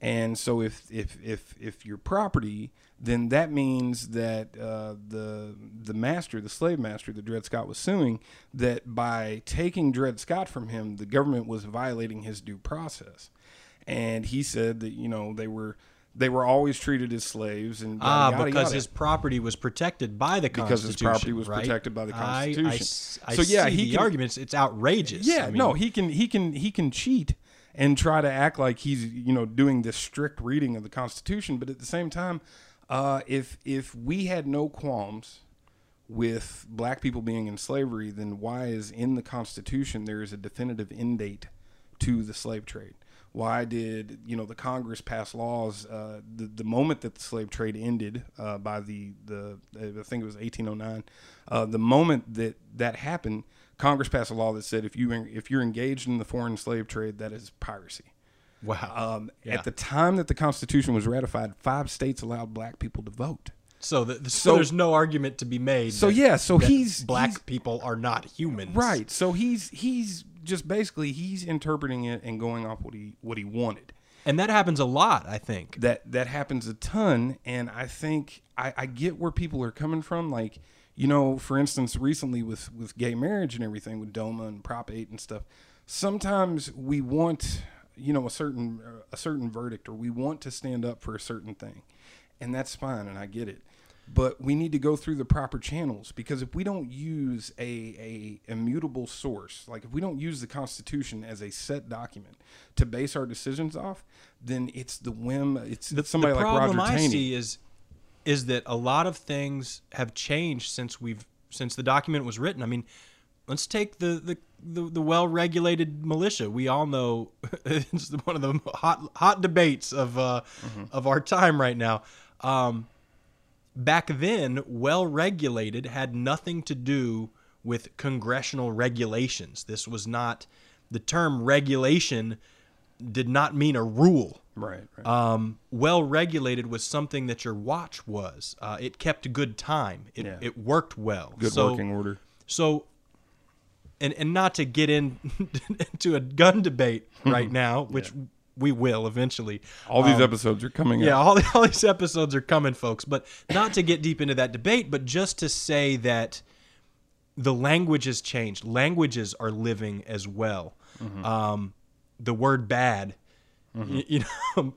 And so if you're property, then that means that the slave master that Dred Scott was suing, that by taking Dred Scott from him, the government was violating his due process. And he said that, they were always treated as slaves and because his property was protected by the Constitution. Because his property was protected by the Constitution. I see the arguments. It's outrageous. Yeah, he can cheat and try to act like he's, doing this strict reading of the Constitution. But at the same time, if we had no qualms with black people being in slavery, then why is in the Constitution there is a definitive end date to the slave trade? Why did, the Congress pass laws the moment that the slave trade ended by the I think it was 1809, the moment that happened, Congress passed a law that said if you're engaged in the foreign slave trade, that is piracy. Wow. At the time that the Constitution was ratified, 5 states allowed black people to vote. So there's no argument to be made. Black people are not humans. Right. So he's just basically he's interpreting it and going off what he wanted. And that happens a lot, I think. That happens a ton, and I think I get where people are coming from. Like, for instance, recently with gay marriage and everything, with DOMA and Prop 8 and stuff, sometimes we want, a certain verdict, or we want to stand up for a certain thing. And that's fine, and I get it. But we need to go through the proper channels, because if we don't use a immutable source, like if we don't use the Constitution as a set document to base our decisions off, then it's the whim. It's somebody like Roger Taney. The problem I see is that a lot of things have changed since the document was written. I mean, let's take the well-regulated militia. We all know it's one of the hot debates of our time right now. Back then, well-regulated had nothing to do with congressional regulations. This was not the term regulation did not mean a rule. Right. Well-regulated was something that your watch was. It kept good time. It worked well. Good working order. So, and not to get into a gun debate right now, which we will eventually. All these episodes are coming up. Yeah, all these episodes are coming, folks. But not to get deep into that debate, but just to say that the language has changed. Languages are living as well. Mm-hmm. The word bad, mm-hmm. you know,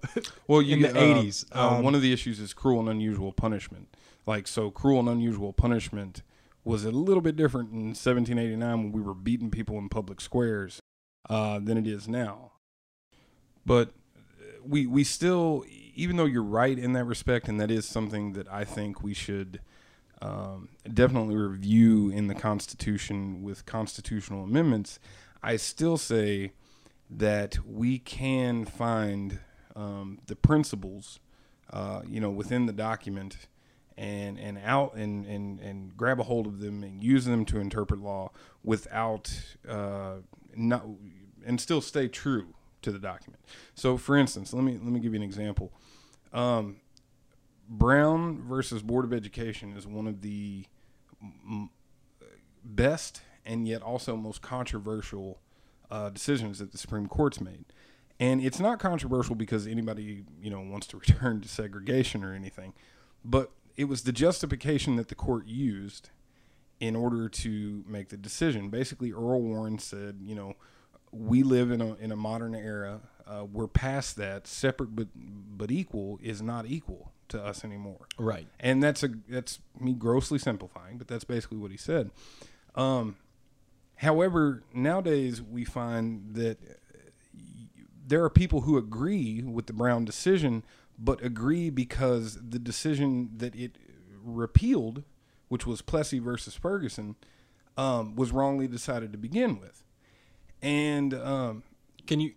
well, in the 80s. One of the issues is cruel and unusual punishment. Like, so cruel and unusual punishment was a little bit different in 1789 when we were beating people in public squares than it is now. But we still, even though you're right in that respect, and that is something that I think we should definitely review in the Constitution with constitutional amendments, I still say that we can find the principles, you know, within the document and grab a hold of them and use them to interpret law without and still stay true to the document. So, for instance, let me give you an example. Brown versus Board of Education is one of the best and yet also most controversial decisions that the Supreme Court's made. And it's not controversial because anybody, you know, wants to return to segregation or anything, but it was the justification that the court used in order to make the decision. Basically, Earl Warren said, you know, we live in a modern era. We're past that. Separate but equal is not equal to us anymore. Right. And that's me grossly simplifying, but that's basically what he said. However, nowadays we find that there are people who agree with the Brown decision, but agree because the decision that it repealed, which was Plessy versus Ferguson, was wrongly decided to begin with. And can you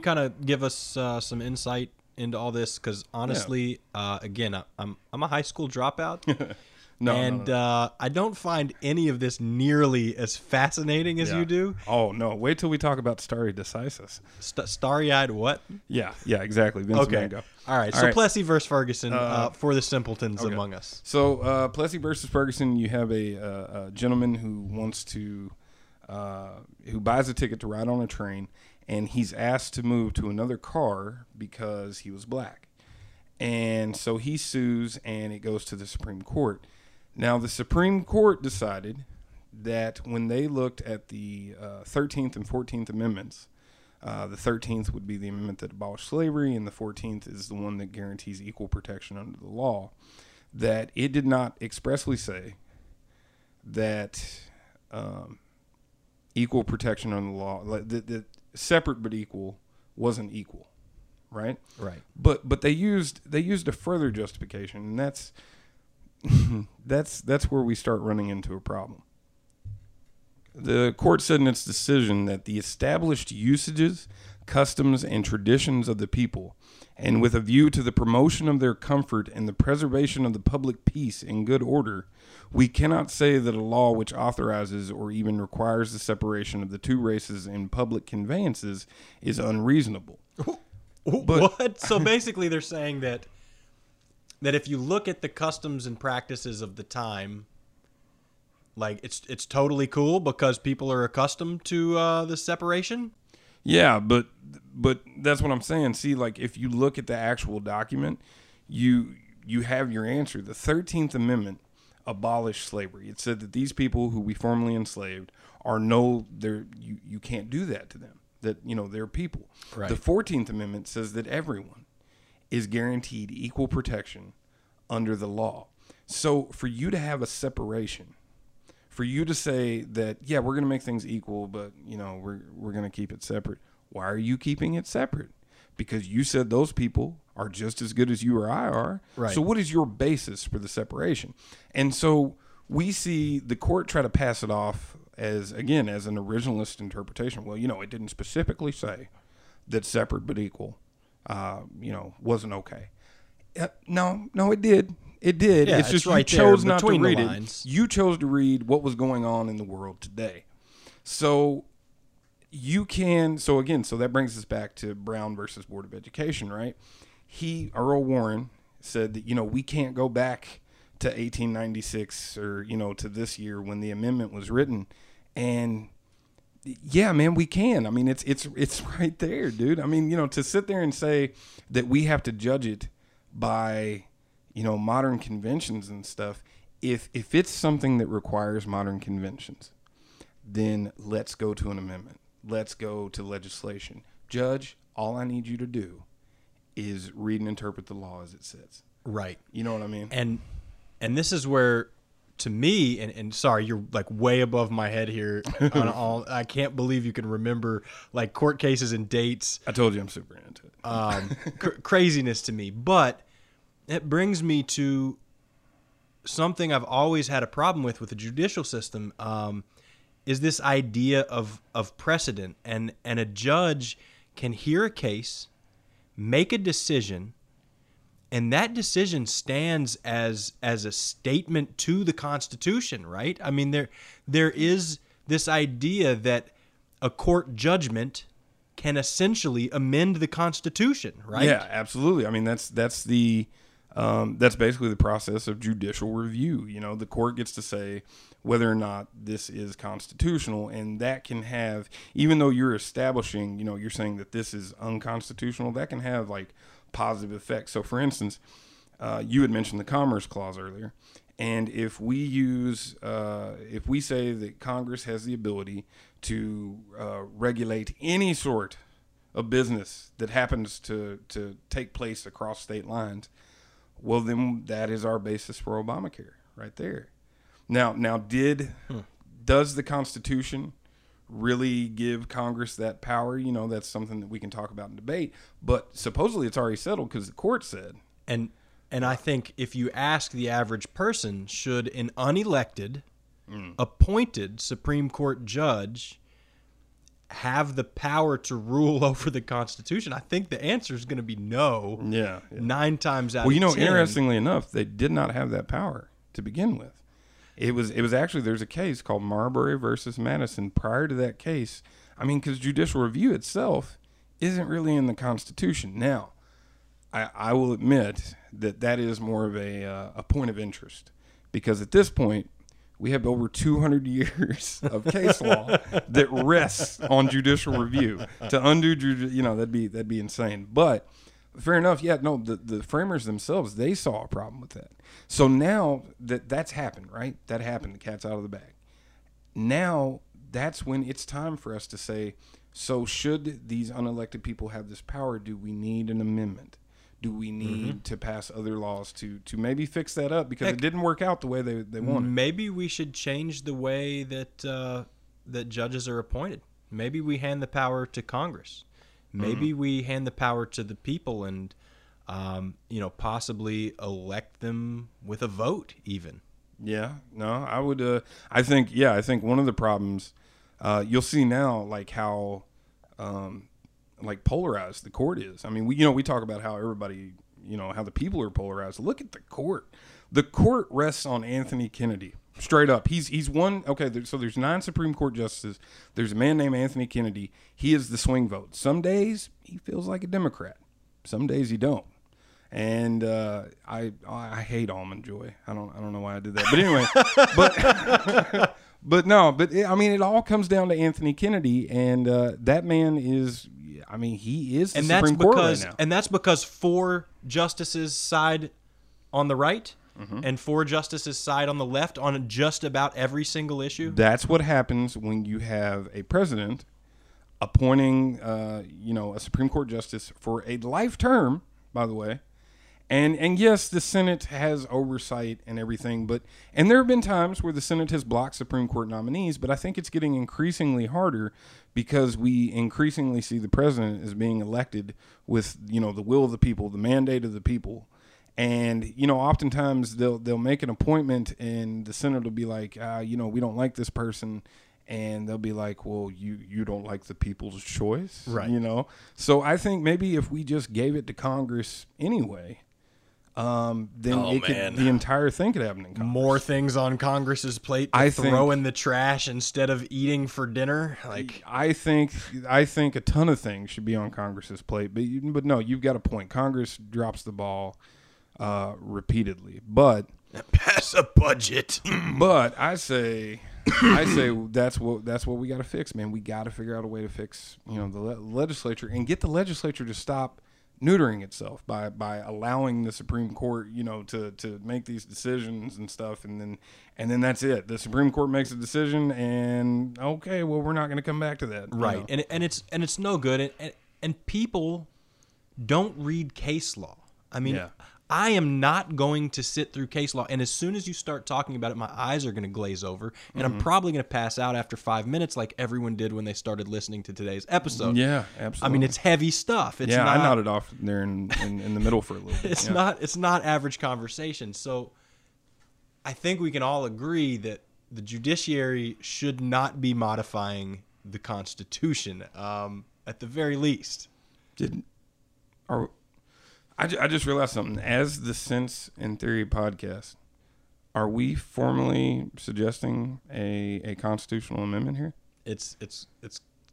kind of give us some insight into all this? Because honestly, yeah. Again, I'm a high school dropout, no. I don't find any of this nearly as fascinating as yeah. you do. Oh no! Wait till we talk about stare decisis. Starry-eyed what? Yeah, exactly. Vincent okay. Mango. All right. So Plessy versus Ferguson for the simpletons okay. among us. So Plessy versus Ferguson, you have a gentleman who wants to. Who buys a ticket to ride on a train, and he's asked to move to another car because he was black. And so he sues, and it goes to the Supreme Court. Now, the Supreme Court decided that when they looked at the 13th and 14th Amendments, the 13th would be the amendment that abolished slavery, and the 14th is the one that guarantees equal protection under the law, that it did not expressly say that... equal protection on the law, like the separate but equal wasn't equal, right? Right. But they used a further justification, and that's that's where we start running into a problem. The court said in its decision that the established usages, customs, and traditions of the people, and with a view to the promotion of their comfort and the preservation of the public peace and good order, we cannot say that a law which authorizes or even requires the separation of the two races in public conveyances is unreasonable. But, what? So basically they're saying that if you look at the customs and practices of the time, like it's totally cool because people are accustomed to the separation? Yeah, but that's what I'm saying. See, like if you look at the actual document, you have your answer. The 13th Amendment abolished slavery. It said that these people who we formerly enslaved are you can't do that to them. That, you know, they're people. Right. The 14th Amendment says that everyone is guaranteed equal protection under the law. So for you to have a separation, for you to say that, yeah, we're going to make things equal, but, you know, we're going to keep it separate. Why are you keeping it separate? Because you said those people are just as good as you or I are. Right. So what is your basis for the separation? And so we see the court try to pass it off as an originalist interpretation. Well, you know, it didn't specifically say that separate but equal, you know, wasn't okay. No, it did. It did. Yeah, it's just right, you chose not to read it. You chose to read what was going on in the world today. So you can. So again, so that brings us back to Brown versus Board of Education, right? Earl Warren said that, you know, we can't go back to 1896 or, you know, to this year when the amendment was written. And yeah, man, we can. I mean, it's right there, dude. I mean, you know, to sit there and say that we have to judge it by, you know, modern conventions and stuff if it's something that requires modern conventions, then let's go to an amendment. Let's go to legislation. Judge, all I need you to do is read and interpret the law as it sits. Right. You know what I mean? And this is where, to me, and sorry, you're like way above my head here. On all, I can't believe you can remember like court cases and dates. I told you I'm super into it. Craziness to me. But it brings me to something I've always had a problem with the judicial system, is this idea of precedent. And a judge can hear a case, make a decision, and that decision stands as a statement to the Constitution, right? I mean, there is this idea that a court judgment can essentially amend the Constitution, right? Yeah, absolutely. I mean, that's basically the process of judicial review. You know, the court gets to say whether or not this is constitutional, and that can have, even though you're establishing, you know, you're saying that this is unconstitutional, that can have like positive effects. So for instance, you had mentioned the Commerce Clause earlier. And if we use, if we say that Congress has the ability to regulate any sort of business that happens to take place across state lines, well, then that is our basis for Obamacare right there. Now, does the Constitution really give Congress that power? You know, that's something that we can talk about in debate. But supposedly it's already settled because the court said. And I think if you ask the average person, should an unelected, appointed Supreme Court judge have the power to rule over the Constitution? I think the answer is going to be no. Yeah. 9 times out of 10. Well, you know, interestingly enough, they did not have that power to begin with. It was actually, there's a case called Marbury versus Madison. Prior to that case, I mean, because judicial review itself isn't really in the Constitution. Now, I will admit that is more of a point of interest, because at this point, we have over 200 years of case law that rests on judicial review. To undo, you know, that'd be insane. But fair enough. Yeah, no, the framers themselves, they saw a problem with that. So now that's happened, right? That happened. The cat's out of the bag. Now that's when it's time for us to say, so should these unelected people have this power? Do we need an amendment? Do we need to pass other laws to maybe fix that up? Because it didn't work out the way they wanted. Maybe we should change the way that judges are appointed. Maybe we hand the power to Congress. Maybe we hand the power to the people and, you know, possibly elect them with a vote even. Yeah, no, I would, I think one of the problems, you'll see now, like how, like polarized the court is. I mean, we talk about how everybody, you know, how the people are polarized. Look at the court. The court rests on Anthony Kennedy. Straight up. He's one. Okay, so there's 9 Supreme Court justices. There's a man named Anthony Kennedy. He is the swing vote. Some days he feels like a Democrat. Some days he don't. And I hate Almond Joy. I don't know why I did that. But anyway, I mean, it all comes down to Anthony Kennedy, and that man is. I mean, he is the Supreme Court right now. And that's because 4 justices side on the right. Mm-hmm. And 4 justices side on the left on just about every single issue. That's what happens when you have a president appointing, you know, a Supreme Court justice for a life term, by the way. And yes, the Senate has oversight and everything, but there have been times where the Senate has blocked Supreme Court nominees, but I think it's getting increasingly harder because we increasingly see the president as being elected with, you know, the will of the people, the mandate of the people. And, you know, oftentimes they'll make an appointment and the Senate will be like, you know, we don't like this person. And they'll be like, well, you don't like the people's choice. Right. You know, so I think maybe if we just gave it to Congress anyway, the entire thing could happen in Congress. More things on Congress's plate to throw in the trash instead of eating for dinner. Like I think a ton of things should be on Congress's plate. But no, you've got a point. Congress drops the ball. Repeatedly, but pass a budget. But I say that's what we got to fix, man. We got to figure out a way to fix, you know, the legislature and get the legislature to stop neutering itself by allowing the Supreme Court, you know, to make these decisions and stuff. And then that's it. The Supreme Court makes a decision, and okay, well, we're not going to come back to that. Right. You know? And it's no good. And people don't read case law. I mean, yeah. I am not going to sit through case law. And as soon as you start talking about it, my eyes are going to glaze over, and mm-hmm. I'm probably going to pass out after 5 minutes like everyone did when they started listening to today's episode. Yeah, absolutely. I mean, it's heavy stuff. It's I nodded off there in the middle for a little bit. It's not average conversation. So I think we can all agree that the judiciary should not be modifying the Constitution, at the very least. I just realized something. As the Sense and Theory podcast, are we formally suggesting a constitutional amendment here? It's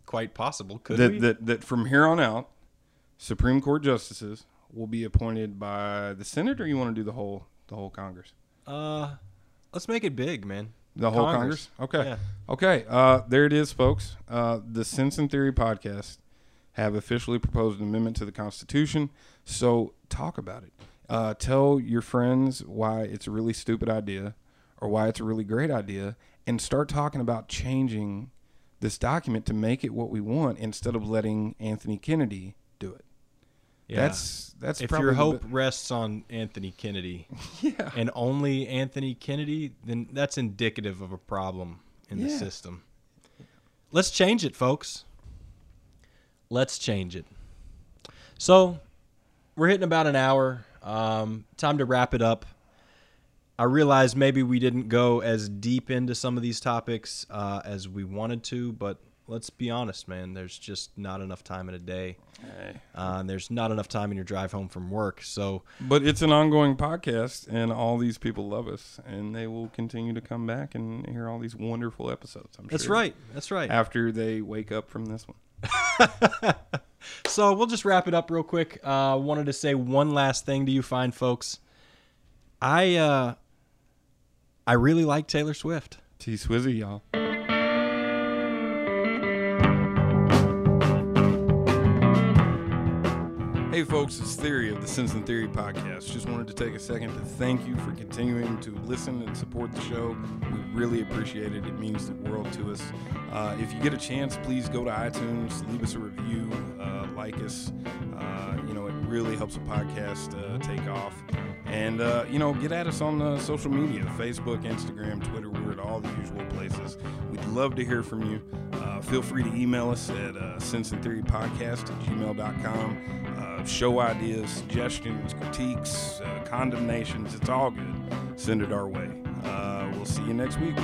quite possible. Could we? That from here on out, Supreme Court justices will be appointed by the Senate, or you want to do the whole Congress? Let's make it big, man. The whole Congress? Okay. Yeah. Okay. There it is, folks. The Sense and Theory podcast have officially proposed an amendment to the Constitution. So talk about it. Tell your friends why it's a really stupid idea or why it's a really great idea, and start talking about changing this document to make it what we want instead of letting Anthony Kennedy do it. Yeah. That's if probably your hope rests on Anthony Kennedy yeah. and only Anthony Kennedy, then that's indicative of a problem in the system. Let's change it, folks. Let's change it. So we're hitting about an hour. Time to wrap it up. I realize maybe we didn't go as deep into some of these topics as we wanted to, but let's be honest, man. There's just not enough time in a day. There's not enough time in your drive home from work. So, but it's an ongoing podcast, and all these people love us, and they will continue to come back and hear all these wonderful episodes. That's right. After they wake up from this one. So we'll just wrap it up real quick. Wanted to say one last thing to you fine folks. I really like Taylor Swift. T-Swizzy, y'all. Hey folks, it's Theory of the Sense and Theory podcast. Just wanted to take a second to thank you for continuing to listen and support the show. We really appreciate it. It means the world to us. If you get a chance, please go to iTunes, leave us a review, like us. It really helps the podcast take off. And, get at us on social media, Facebook, Instagram, Twitter. We're at all the usual places. We'd love to hear from you. Feel free to email us at senseandtheorypodcast@gmail.com. Show ideas, suggestions, critiques, condemnations. It's all good. Send it our way. We'll see you next week.